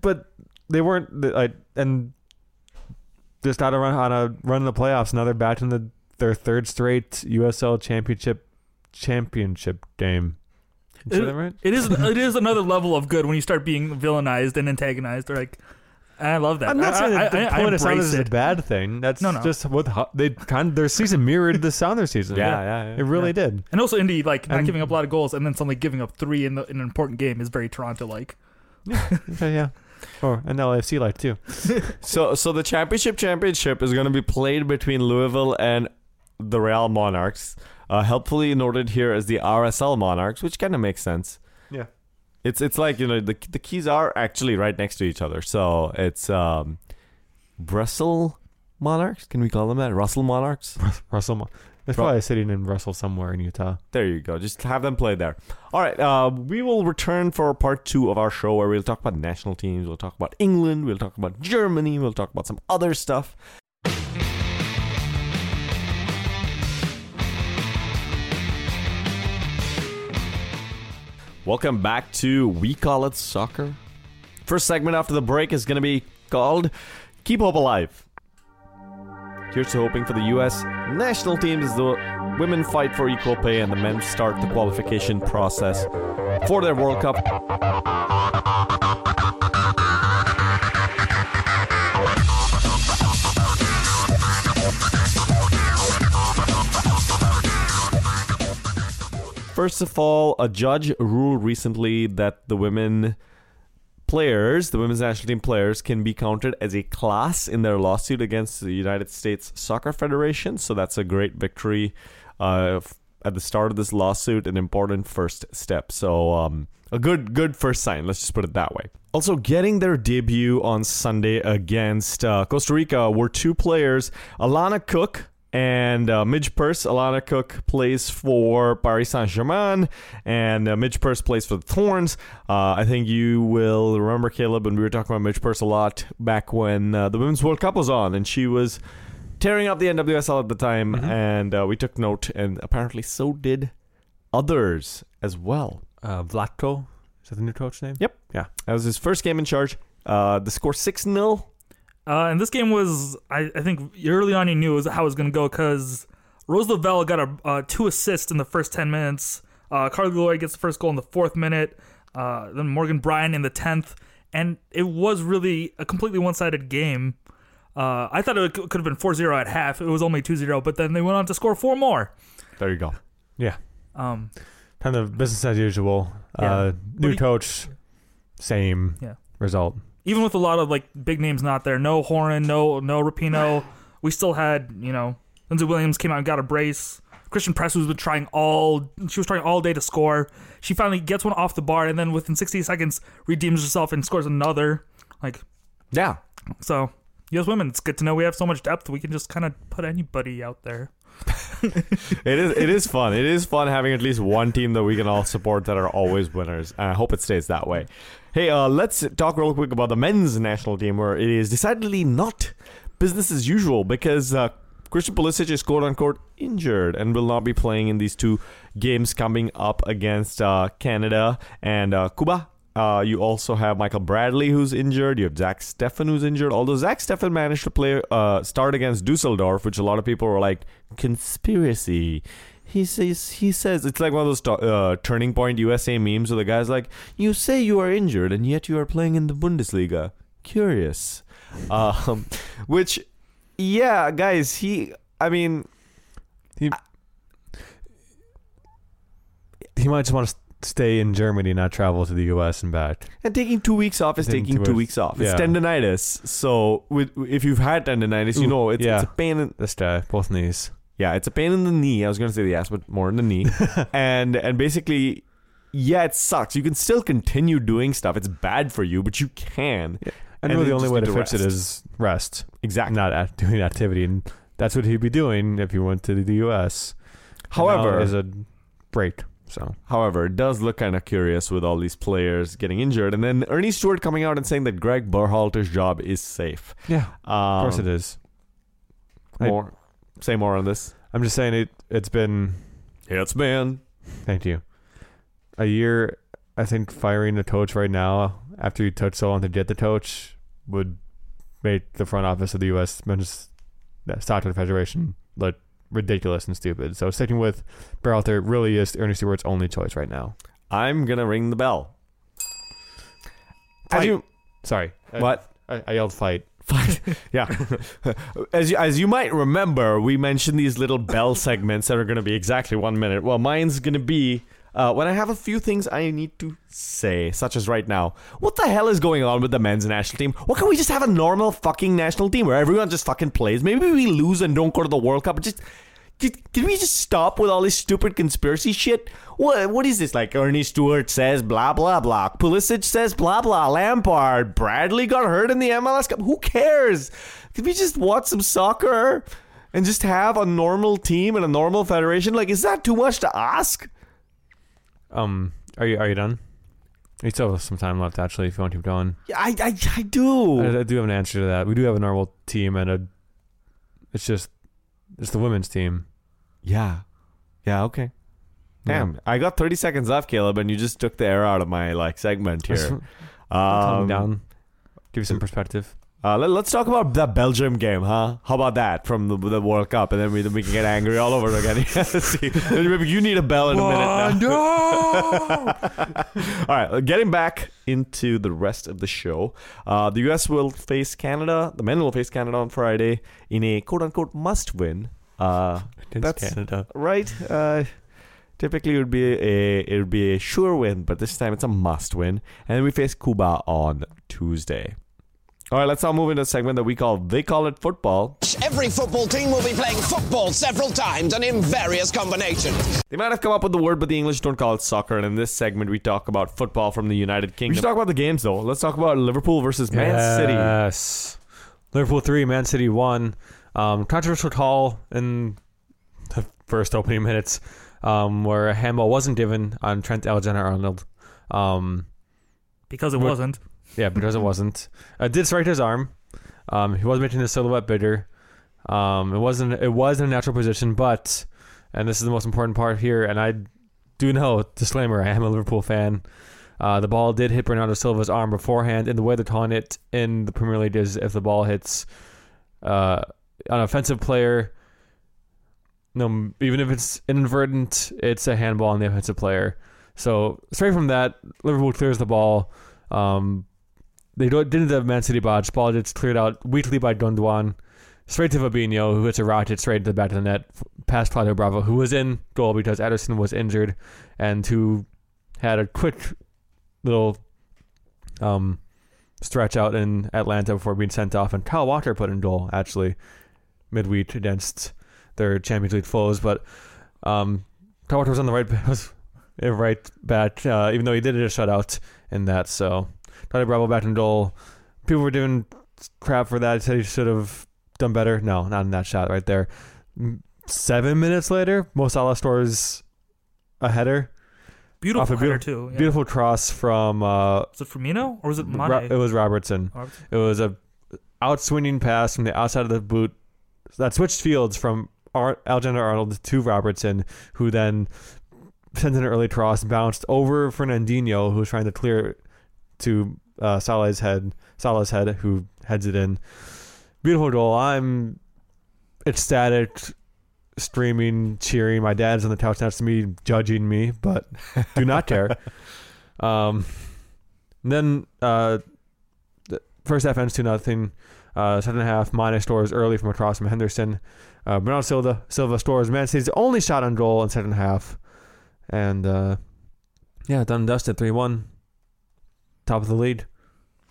But. They weren't, and just out on a run in the playoffs. Now they're back in their 3rd straight USL championship game. Is that right? It is another level of good when you start being villainized and antagonized. They're like, I love that. I'm not saying the Sounders is a bad thing. That's just what their season mirrored the Sounders season. Yeah. It really did. And also, Indy not giving up a lot of goals and then suddenly giving up 3 in an important game is very Toronto like. Yeah. Oh, and LAFC like too. So the championship is going to be played between Louisville and the Real Monarchs. Helpfully noted here as the RSL Monarchs, which kind of makes sense. Yeah, it's like the keys are actually right next to each other. So it's Brussels Monarchs. Can we call them that? Russell Monarchs. It's probably sitting in Russell somewhere in Utah. There you go. Just have them play there. All right. We will return for part two of our show where we'll talk about national teams. We'll talk about England. We'll talk about Germany. We'll talk about some other stuff. Welcome back to We Call It Soccer. First segment after the break is going to be called Keep Hope Alive. Here's to hoping for the U.S. national team as the women fight for equal pay and the men start the qualification process for their World Cup. First of all, a judge ruled recently that the women players, the women's national team players, can be counted as a class in their lawsuit against the United States Soccer Federation. So that's a great victory at the start of this lawsuit, an important first step. So a good first sign. Let's just put it that way. Also, getting their debut on Sunday against Costa Rica were two players, Alana Cook and Midge Purse. Alana Cook plays for Paris Saint-Germain, and Midge Purse plays for the Thorns. I think you will remember, Caleb, when we were talking about Midge Purse a lot back when the Women's World Cup was on, and she was tearing up the NWSL at the time, and we took note, and apparently so did others as well. Vlatko, is that the new coach's name? Yep. Yeah. That was his first game in charge. The score 6-0. And this game was, I think, early on you knew how it was going to go because Rose Lavelle got two assists in the first 10 minutes. Carly Lloyd gets the first goal in the 4th minute. Then Morgan Bryan in the 10th. And it was really a completely one-sided game. I thought it could have been 4-0 at half. It was only 2-0, but then they went on to score 4 more. There you go. Yeah. Kind of business as usual. Yeah. New coach, same result. Even with a lot of big names not there, no Horan, no Rapinoe, we still had Lindsay Williams came out and got a brace. Christian Press was trying all day to score. She finally gets one off the bar, and then within 60 seconds redeems herself and scores another. So U.S. women, it's good to know we have so much depth. We can just kind of put anybody out there. It is fun. It is fun having at least one team that we can all support that are always winners. And I hope it stays that way. Hey, let's talk real quick about the men's national team, where it is decidedly not business as usual because Christian Pulisic is quote-unquote injured and will not be playing in these two games coming up against Canada and Cuba. You also have Michael Bradley, who's injured. You have Zach Steffen, who's injured. Although Zach Steffen managed to start against Dusseldorf, which a lot of people were like, conspiracy. He says, it's like one of those Turning Point USA memes where the guy's like, you say you are injured and yet you are playing in the Bundesliga. Curious. Guys, He might just want to stay in Germany, not travel to the U.S. and back. And taking 2 weeks off is taking 2 weeks off. It's tendinitis. So if you've had tendinitis, it's a pain in this guy, both knees. Yeah, it's a pain in the knee. I was going to say the ass, but more in the knee. and basically, it sucks. You can still continue doing stuff. It's bad for you, but you can. Yeah. And the only way to fix it is rest. Exactly. Not doing activity, and that's what he'd be doing if he went to the U.S. However, is a break. So, however, it does look kind of curious with all these players getting injured. And then Ernie Stewart coming out and saying that Greg Berhalter's job is safe. Yeah, of course it is. Say more on this. I'm just saying it's been. Thank you. A year, I think firing the coach right now after you took so long to get the coach would make the front office of the U.S. Men's Soccer Federation look ridiculous and stupid. So sticking with Berhalter really is Ernie Stewart's only choice right now. I'm gonna ring the bell. What? I yelled fight. Yeah. As you might remember, we mentioned these little bell segments that are gonna be exactly 1 minute. Well, mine's gonna be when I have a few things I need to say, such as right now, what the hell is going on with the men's national team? Why can't we just have a normal fucking national team where everyone just fucking plays? Maybe we lose and don't go to the World Cup. Can we just stop with all this stupid conspiracy shit? What is this? Like Ernie Stewart says blah, blah, blah. Pulisic says blah, blah. Lampard. Bradley got hurt in the MLS Cup. Who cares? Can we just watch some soccer? and just have a normal team and a normal federation? Like, is that too much to ask? Are you done? You still have some time left, actually, if you want to keep going. Yeah, I do. I do have an answer to that. We do have a normal team, and it's the women's team. Yeah. Yeah, okay. Damn, yeah. I got 30 seconds left, Caleb, and you just took the air out of my segment here. Calm down. Give you some perspective. Let's talk about that Belgium game, huh? How about that from the World Cup? And then we can get angry all over again. You need a bell in a minute now. All right, getting back into the rest of the show. The U.S. will face Canada. The men will face Canada on Friday in a quote-unquote must-win. That's Canada. Right. Typically, it would be a sure win, but this time it's a must-win. And then we face Cuba on Tuesday. All right, let's now move into a segment that we call They Call It Football. Every football team will be playing football several times and in various combinations. They might have come up with the word, but the English don't call it soccer. And in this segment, we talk about football from the United Kingdom. We should talk about the games, though. Let's talk about Liverpool versus Man City. Yes. Liverpool 3, Man City 1. Controversial call in the first opening minutes where a handball wasn't given on Trent Alexander-Arnold. Because it wasn't. Yeah, because it wasn't. It did strike his arm. He was making the silhouette bigger. It was in a natural position, but, and this is the most important part here, and I do know, disclaimer, I am a Liverpool fan. The ball did hit Bernardo Silva's arm beforehand, and the way they're calling it in the Premier League is if the ball hits an offensive player, no, even if it's inadvertent, it's a handball on the offensive player. So, straight from that, Liverpool clears the ball. They didn't have Man City bodge. Ball gets cleared out weakly by Gondwan. Straight to Fabinho, who hits a rocket straight into the back of the net, past Claudio Bravo, who was in goal because Ederson was injured, and who had a quick little stretch out in Atlanta before being sent off. And Kyle Walker put in goal, actually, midweek against their Champions League foes. But Kyle Walker was on the right back, even though he did a shutout in that. So Claudio Bravo back in goal. People were doing crap for that. I said he should have done better. No, not in that shot right there. 7 minutes later, Mo Salah scores a header. Beautiful header too. Yeah. Beautiful cross from... was it Firmino or was it Mane? It was Robertson. It was a outswinging pass from the outside of the boot that switched fields from Alexander-Arnold to Robertson, who then sent an early cross, bounced over Fernandinho, who was trying to clear it to Salah's head, who heads it in. Beautiful goal. I'm ecstatic, screaming, cheering. My dad's on the couch next to me, judging me, but do not care. Then the first half ends 2-0. Second half, Mane scores early from a cross from Henderson. Bernardo Silva scores. Man City's only shot on goal in second half. And done and dusted, 3-1. Top of the lead.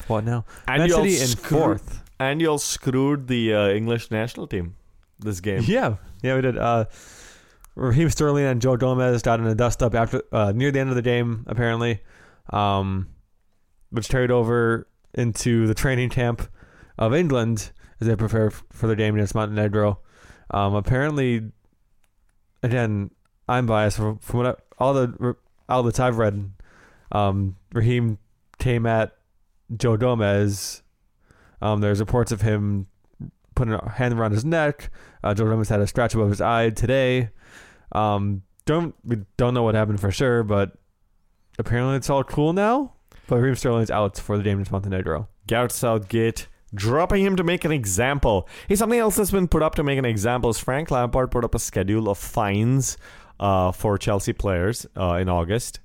What now? Man City in fourth. And y'all screwed the English national team this game. Yeah, we did. Raheem Sterling and Joe Gomez got in a dust-up after near the end of the game, apparently, which carried over into the training camp of England as they prepare for their game against Montenegro. Apparently, again, I'm biased from what all the outlets I've read. Raheem came at Joe Gomez. There's reports of him putting a hand around his neck. Joe Gomez had a scratch above his eye today. We don't know what happened for sure, but apparently it's all cool now. But Raheem Sterling's out for the game against Montenegro. Gareth Southgate dropping him to make an example. Hey, something else that's been put up to make an example is Frank Lampard put up a schedule of fines for Chelsea players in August.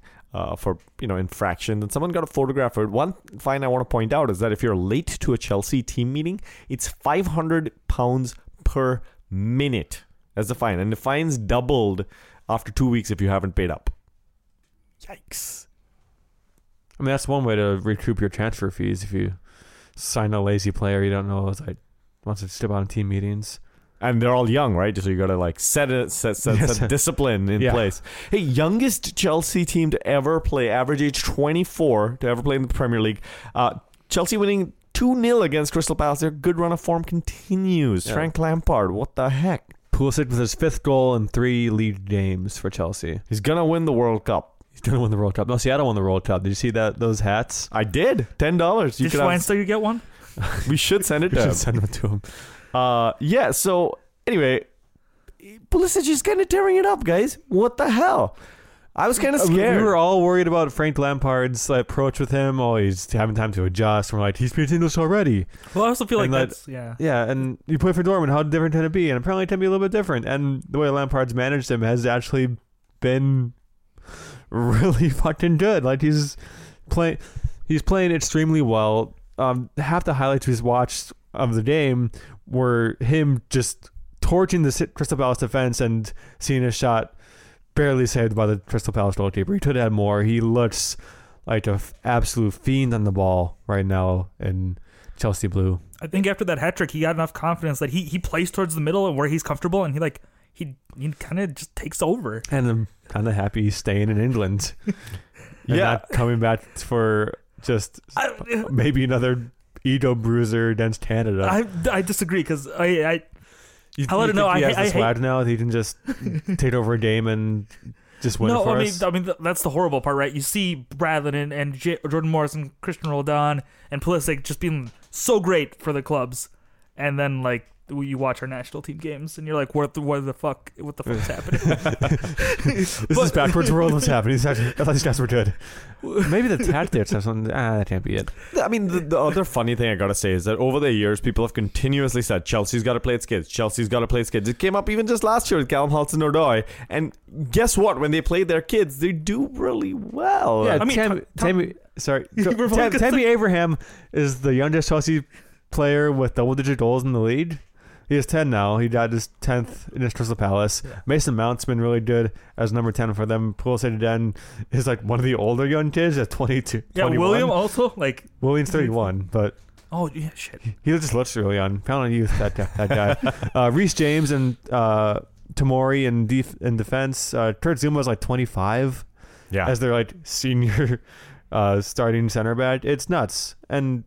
For infraction, and someone got a photograph for it. One fine I want to point out is that if you're late to a Chelsea team meeting, it's £500 per minute as the fine, and the fine's doubled after 2 weeks if you haven't paid up. Yikes! I mean, that's one way to recoup your transfer fees if you sign a lazy player you don't know wants to step on team meetings. And they're all young, right? So you got to set discipline in place. Hey, youngest Chelsea team to ever play, average age 24, to ever play in the Premier League. Chelsea winning 2-0 against Crystal Palace. Their good run of form continues. Yeah. Frank Lampard, what the heck? Pulisic with his 5th goal in 3 league games for Chelsea. He's going to win the World Cup. He's going to win the World Cup. No, Seattle won the World Cup. Did you see that? Those hats? I did. $10. Did Schweinsteiger get one? We should send it to him. We should send it to him. Yeah, so anyway, Pulisic is kind of tearing it up, guys. What the hell? I was kind of scared. We were all worried about Frank Lampard's approach with him. Oh, he's having time to adjust. We're like, he's been doing this already. Well, I also feel and like that's... Yeah. Yeah, and you play for Dortmund. How different can it be? And apparently it can be a little bit different. And the way Lampard's managed him has actually been really fucking good. Like, he's playing extremely well. Half the highlights we watched of the game were him just torching the Crystal Palace defense and seeing a shot barely saved by the Crystal Palace goalkeeper. He could have had more. He looks like an absolute fiend on the ball right now in Chelsea blue. I think after that hat trick, he got enough confidence that he plays towards the middle and where he's comfortable, and he kind of just takes over. And I'm kind of happy he's staying in England. And not coming back for just maybe another ego bruiser against Canada. I disagree because I I'll let him know. I swag hate now. He can just take over a game and just win. No, I mean, us. I mean, that's the horrible part, right? You see Bradlin and Jordan Morris and Christian Roldan and Pulisic just being so great for the clubs, and then you watch our national team games and you're like, what the fuck is happening? This is backwards world. What's happening? I thought these guys were good. Maybe the tactics or something. That can't be it. I mean, the other funny thing I gotta say is that over the years, people have continuously said Chelsea's gotta play its kids. It came up even just last year with Callum Hudson-Odoi, and guess what? When they play their kids, they do really well. Yeah, I mean, Tammy Abraham is the youngest Chelsea player with double-digit goals in the league. He is 10 now. He got his 10th in his Crystal Palace. Yeah. Mason Mount's been really good as number 10 for them. Pulisic Den is like one of the older young kids at 22. Yeah, 21. William also William's 31, but oh yeah, shit. He just looks really young. Pound on youth, that guy. Reece James and Tomori in defense. Kurt Zuma's like 25. Yeah, as their senior starting center back. It's nuts. And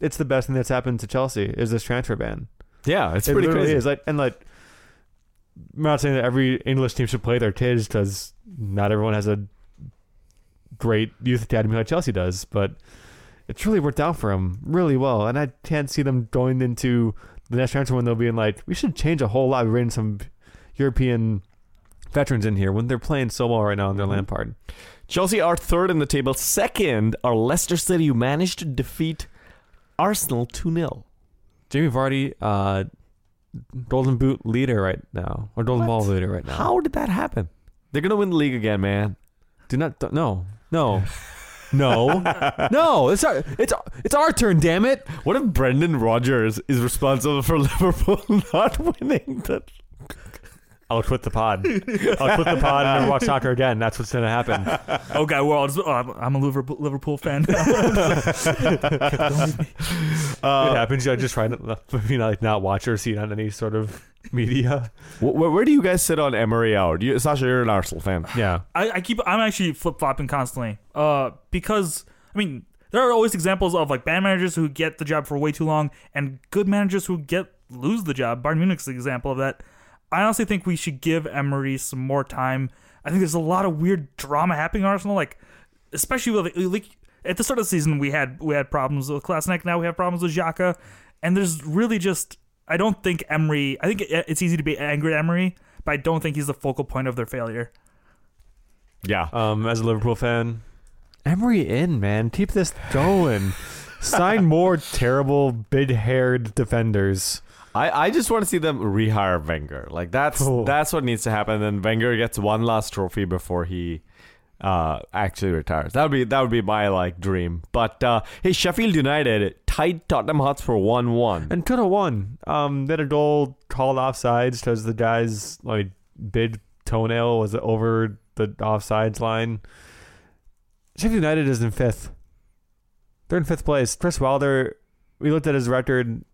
it's the best thing that's happened to Chelsea is this transfer ban. Yeah, it's pretty crazy. Is. I'm not saying that every English team should play their kids because not everyone has a great youth academy like Chelsea does, but it's really worked out for them really well, and I can't see them going into the next transfer window being like, we should change a whole lot. We're bringing some European veterans in here when they're playing so well right now in their Lampard. Chelsea are 3rd in the table. 2nd are Leicester City, who managed to defeat Arsenal 2-0. Jamie Vardy, golden boot leader right now. Or golden ball leader right now. How did that happen? They're going to win the league again, man. No. It's our turn, damn it. What if Brendan Rodgers is responsible for Liverpool not winning the... I'll quit the pod. And never watch soccer again. That's what's going to happen. Okay, well, I'm a Liverpool fan. It happens. I just try to not watch or see it on any sort of media. Where do you guys sit on Emery out? Sasha, you're an Arsenal fan. Yeah. I'm actually flip-flopping constantly because, I mean, there are always examples of bad managers who get the job for way too long and good managers who lose the job. Bayern Munich's an example of that. I honestly think we should give Emery some more time. I think there's a lot of weird drama happening in Arsenal, especially with at the start of the season we had problems with Klasnik, now we have problems with Xhaka, and there's really just I think it's easy to be angry at Emery, but I don't think he's the focal point of their failure. Yeah, as a Liverpool fan, Emery in, man, keep this going. Sign more terrible big-haired defenders. I just want to see them rehire Wenger. That's what needs to happen. And then Wenger gets one last trophy before he actually retires. That would be my dream. But hey, Sheffield United tied Tottenham Hotspur 1-1 and could have won. They had a goal called offsides because the guy's big toenail was over the offsides line. Sheffield United is in 5th. They're in 5th place. Chris Wilder. We looked at his record.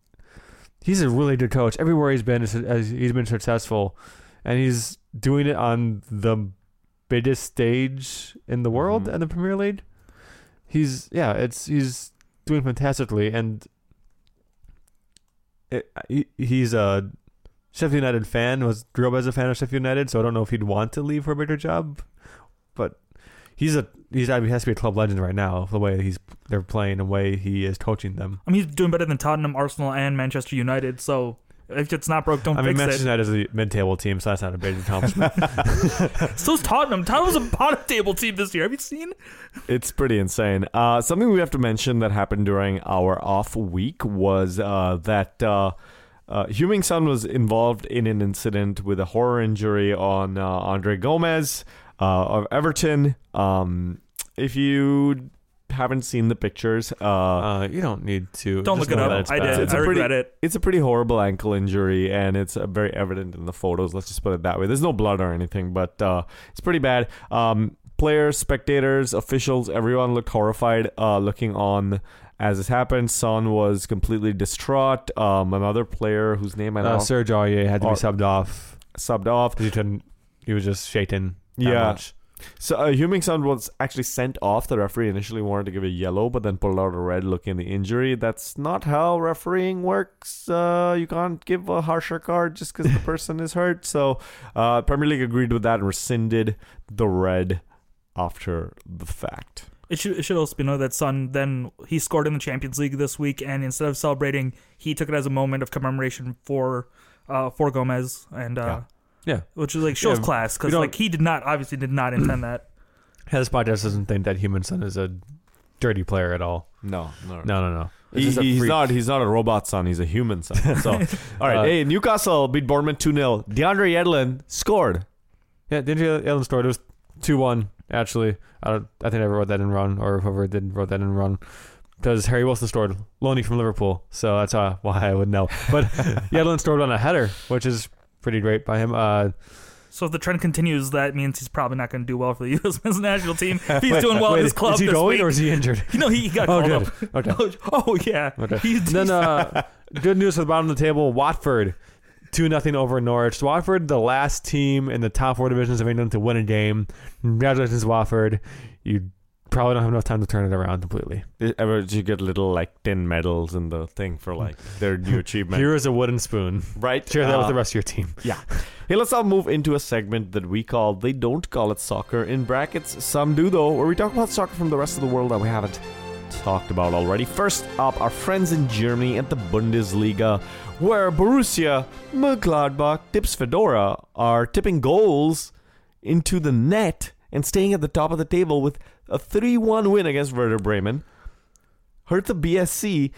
He's a really good coach. Everywhere he's been, he's been successful. And he's doing it on the biggest stage in the world in the Premier League. He's doing fantastically, and he's a Sheffield United fan, was grew up as a fan of Sheffield United, so I don't know if he'd want to leave for a bigger job, but he has to be a club legend right now, the way they're playing, the way he is coaching them. I mean, he's doing better than Tottenham, Arsenal, and Manchester United, so if it's not broke, don't fix it. I mean, Manchester United is a mid-table team, so that's not a big accomplishment. So is Tottenham. Tottenham's a bottom-table team this year. Have you seen? It's pretty insane. Something we have to mention that happened during our off week was that Heung-min Son was involved in an incident with a horror injury on Andre Gomez of Everton. If you haven't seen the pictures, you don't need to. Don't look it up. I did. I regret it. It's a pretty horrible ankle injury, and it's very evident in the photos. Let's just put it that way. There's no blood or anything, but it's pretty bad. Players, spectators, officials, everyone looked horrified looking on as this happened. Son was completely distraught. Another player whose name I don't know. Serge Aurier had to be subbed off. He was just shaken that much. So Heung-min Son was actually sent off. The referee initially wanted to give a yellow, but then pulled out a red looking at the injury. That's not how refereeing works. You can't give a harsher card just because the person is hurt. So Premier League agreed with that and rescinded the red after the fact. It should also be noted that Son then he scored in the Champions League this week, and instead of celebrating, he took it as a moment of commemoration for Gomez and. Yeah, which is like shows class, because like he did not intend that. Yeah, this podcast doesn't think that Heung-min Son is a dirty player at all. No. He's not. He's not a robot son. He's a human son. So, all right. Hey, Newcastle beat Bournemouth 2-0. DeAndre Yedlin scored. Yeah, DeAndre Yedlin scored. It was 2-1 actually. I think I wrote that in wrong, or whoever did wrote that in wrong. Because Harry Wilson scored, loanee from Liverpool, so that's why I would know. But Yedlin scored on a header, which is pretty great by him. So if the trend continues, that means he's probably not going to do well for the U.S. men's national team. If he's doing well at his club this week. Is he going or is he injured? No, he got called up. Okay. Oh, yeah. Okay. Then good news for the bottom of the table, Watford. 2-0 over Norwich. Watford, the last team in the top four divisions of England to win a game. Congratulations, Watford. You probably don't have enough time to turn it around completely. You get little like tin medals and the thing for like their new achievement. Here is a wooden spoon, right? Share that with the rest of your team. Yeah. Hey, let's now move into a segment that we call "They Don't Call It Soccer" in brackets. Some do though, where we talk about soccer from the rest of the world that we haven't talked about already. First up, our friends in Germany at the Bundesliga, where Borussia Mönchengladbach tips Fedora are tipping goals into the net and staying at the top of the table with a 3-1 win against Werder Bremen. Hertha BSC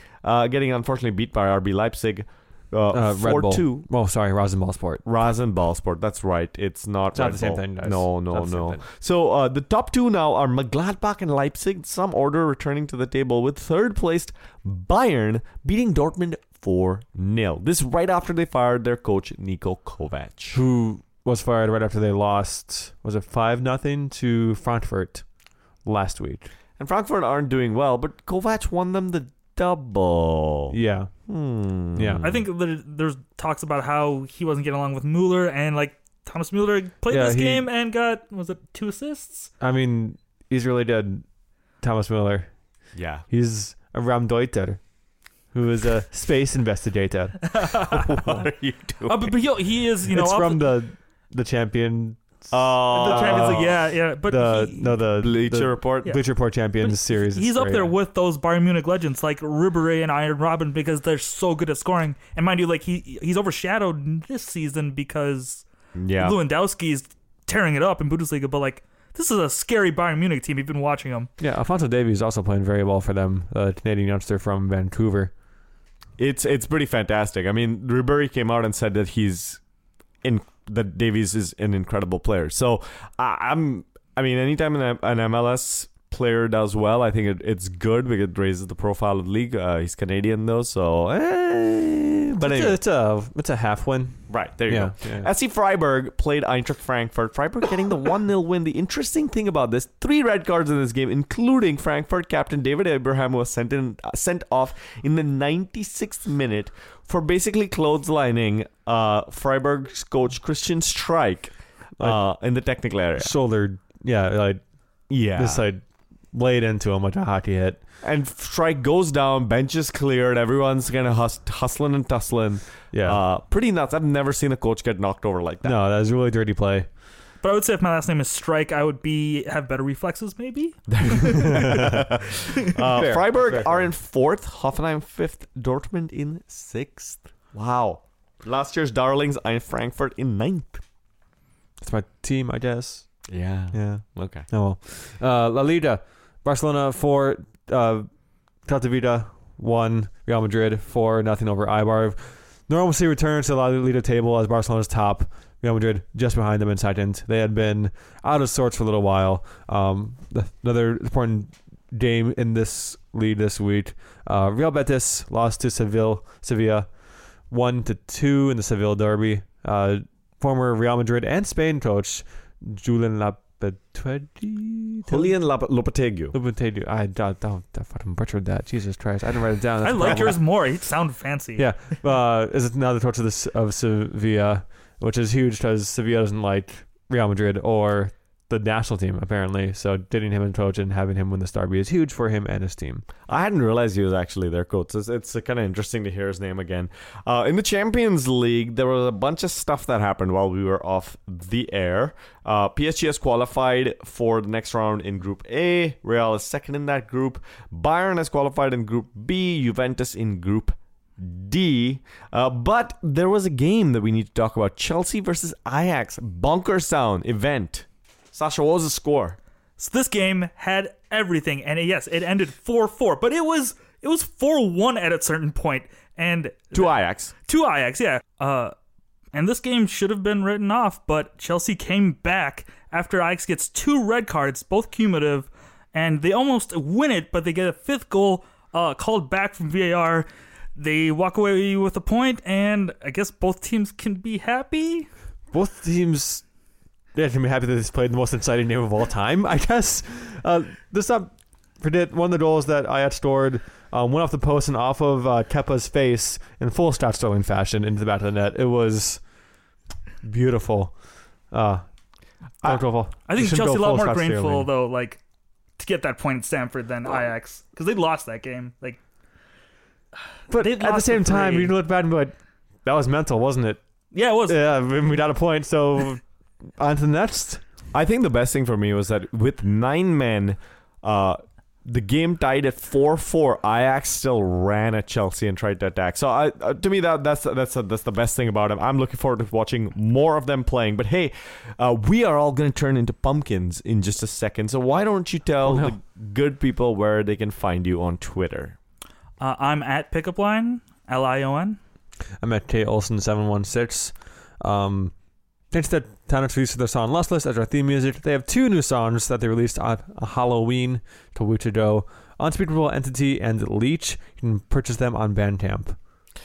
getting unfortunately beat by RB Leipzig 4-2. Oh, sorry, Rasenballsport. That's right. It's not the same thing, guys. No. So the top two now are Mönchengladbach and Leipzig, some order returning to the table, with third-placed Bayern beating Dortmund 4-0. This right after they fired their coach, Niko Kovac. Who was fired right after they lost, was it 5-0 to Frankfurt last week. And Frankfurt aren't doing well, but Kovac won them the double. Yeah. Yeah. I think there's talks about how he wasn't getting along with Müller, and like Thomas Müller played this game and got, was it 2 assists? I mean, he's really dead, Thomas Müller. Yeah. He's a Raumdeuter, who is a space investigator. What are you doing? But he is, you know. It's from the champion. Oh, the Champions League, yeah. But the Bleacher Report, Champions series. He's up there with those Bayern Munich legends like Ribéry and Iron Robin, because they're so good at scoring. And mind you, like he's overshadowed this season because Lewandowski's tearing it up in Bundesliga. But like this is a scary Bayern Munich team. You've been watching them. Yeah, Alphonso Davies also playing very well for them. A Canadian youngster from Vancouver. It's pretty fantastic. I mean, Ribéry came out and said that that Davies is an incredible player. So anytime an MLS player does well, I think it's good because it raises the profile of the league. He's Canadian though, so but anyway. It's a half win. Right, there you go. Yeah. SC Freiburg played Eintracht Frankfurt. Freiburg getting the 1-0 win. The interesting thing about this, 3 red cards in this game, including Frankfurt captain David Abraham, was sent off in the 96th minute for basically clotheslining Freiburg's coach Christian Streich in the technical area. Shoulder, yeah, like this side. laid into him like a hockey hit. And strike goes down, bench is cleared, everyone's kind of hustling and tussling. Yeah. Pretty nuts. I've never seen a coach get knocked over like that. No, that was really dirty play. But I would say if my last name is Strike, I would have better reflexes, maybe. Freiburg are in 4th, Hoffenheim 5th, Dortmund in 6th. Wow. Last year's darlings are in Frankfurt in 9th. That's my team, I guess. Yeah. Yeah. Okay. Oh, well. La Liga, Barcelona 4, Celta 1, Real Madrid 4-0 over Eibar. Normalcy returns to the La Liga table as Barcelona's top. Real Madrid just behind them in second. They had been out of sorts for a little while. Another important game in this league this week. Real Betis lost to Sevilla 1-2 in the Seville derby. Former Real Madrid and Spain coach Julian Lopetegui. I fucking butchered that. Jesus Christ. I didn't write it down. That's I like yours more. It sounds fancy. Yeah. Is now the coach of Sevilla, which is huge because Sevilla doesn't like Real Madrid or the national team, apparently. So getting him in coach and having him win this derby is huge for him and his team. I hadn't realized he was actually their coach. It's kind of interesting to hear his name again. In the Champions League, there was a bunch of stuff that happened while we were off the air. PSG has qualified for the next round in Group A. Real is second in that group. Bayern has qualified in Group B. Juventus in Group D. But there was a game that we need to talk about. Chelsea versus Ajax. Bunkerstown event. Sasha, what was the score? So this game had everything, and it ended 4-4, but it was 4-1 at a certain point. And to Ajax, yeah. And this game should have been written off, but Chelsea came back after Ajax gets 2 red cards, both cumulative, and they almost win it, but they get a 5th goal called back from VAR. They walk away with a point, and I guess both teams can be happy. Both teams... Yeah, I'm happy that this played the most exciting game of all time, I guess. Let's not forget one of the goals that Ajax scored went off the post and off of Kepa's face in full Scott-Sterling fashion into the back of the net. It was beautiful. I think Chelsea a lot more grateful, though, like to get that point at Stamford than Ajax, because they lost that game. Like, but at the same time, you look back and be like, that was mental, wasn't it? Yeah, it was. Yeah, we got a point, so... On to the next. I think the best thing for me was that with 9 men, the game tied at 4-4. Ajax still ran at Chelsea and tried to attack. So to me, that's the best thing about him. I'm looking forward to watching more of them playing. But hey, we are all going to turn into pumpkins in just a second. So why don't you tell the good people where they can find you on Twitter? I'm at PickupLine, Lion. I'm at KOlson716. Thanks to Town Trees for their song Lust List as our theme music. They have 2 new songs that they released on Halloween a couple weeks ago. Unspeakable Entity and Leech. You can purchase them on Bandcamp.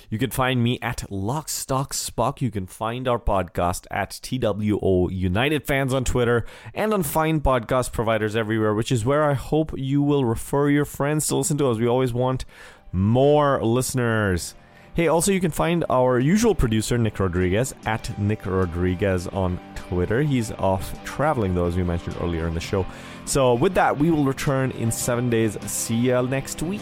You can find me at LockStockSpock. You can find our podcast at TWO United Fans on Twitter and on fine podcast providers everywhere, which is where I hope you will refer your friends to listen to us. We always want more listeners. Hey, also you can find our usual producer, Nick Rodriguez, at Nick Rodriguez on Twitter. He's off traveling, though, as we mentioned earlier in the show. So with that, we will return in 7 days. See ya next week.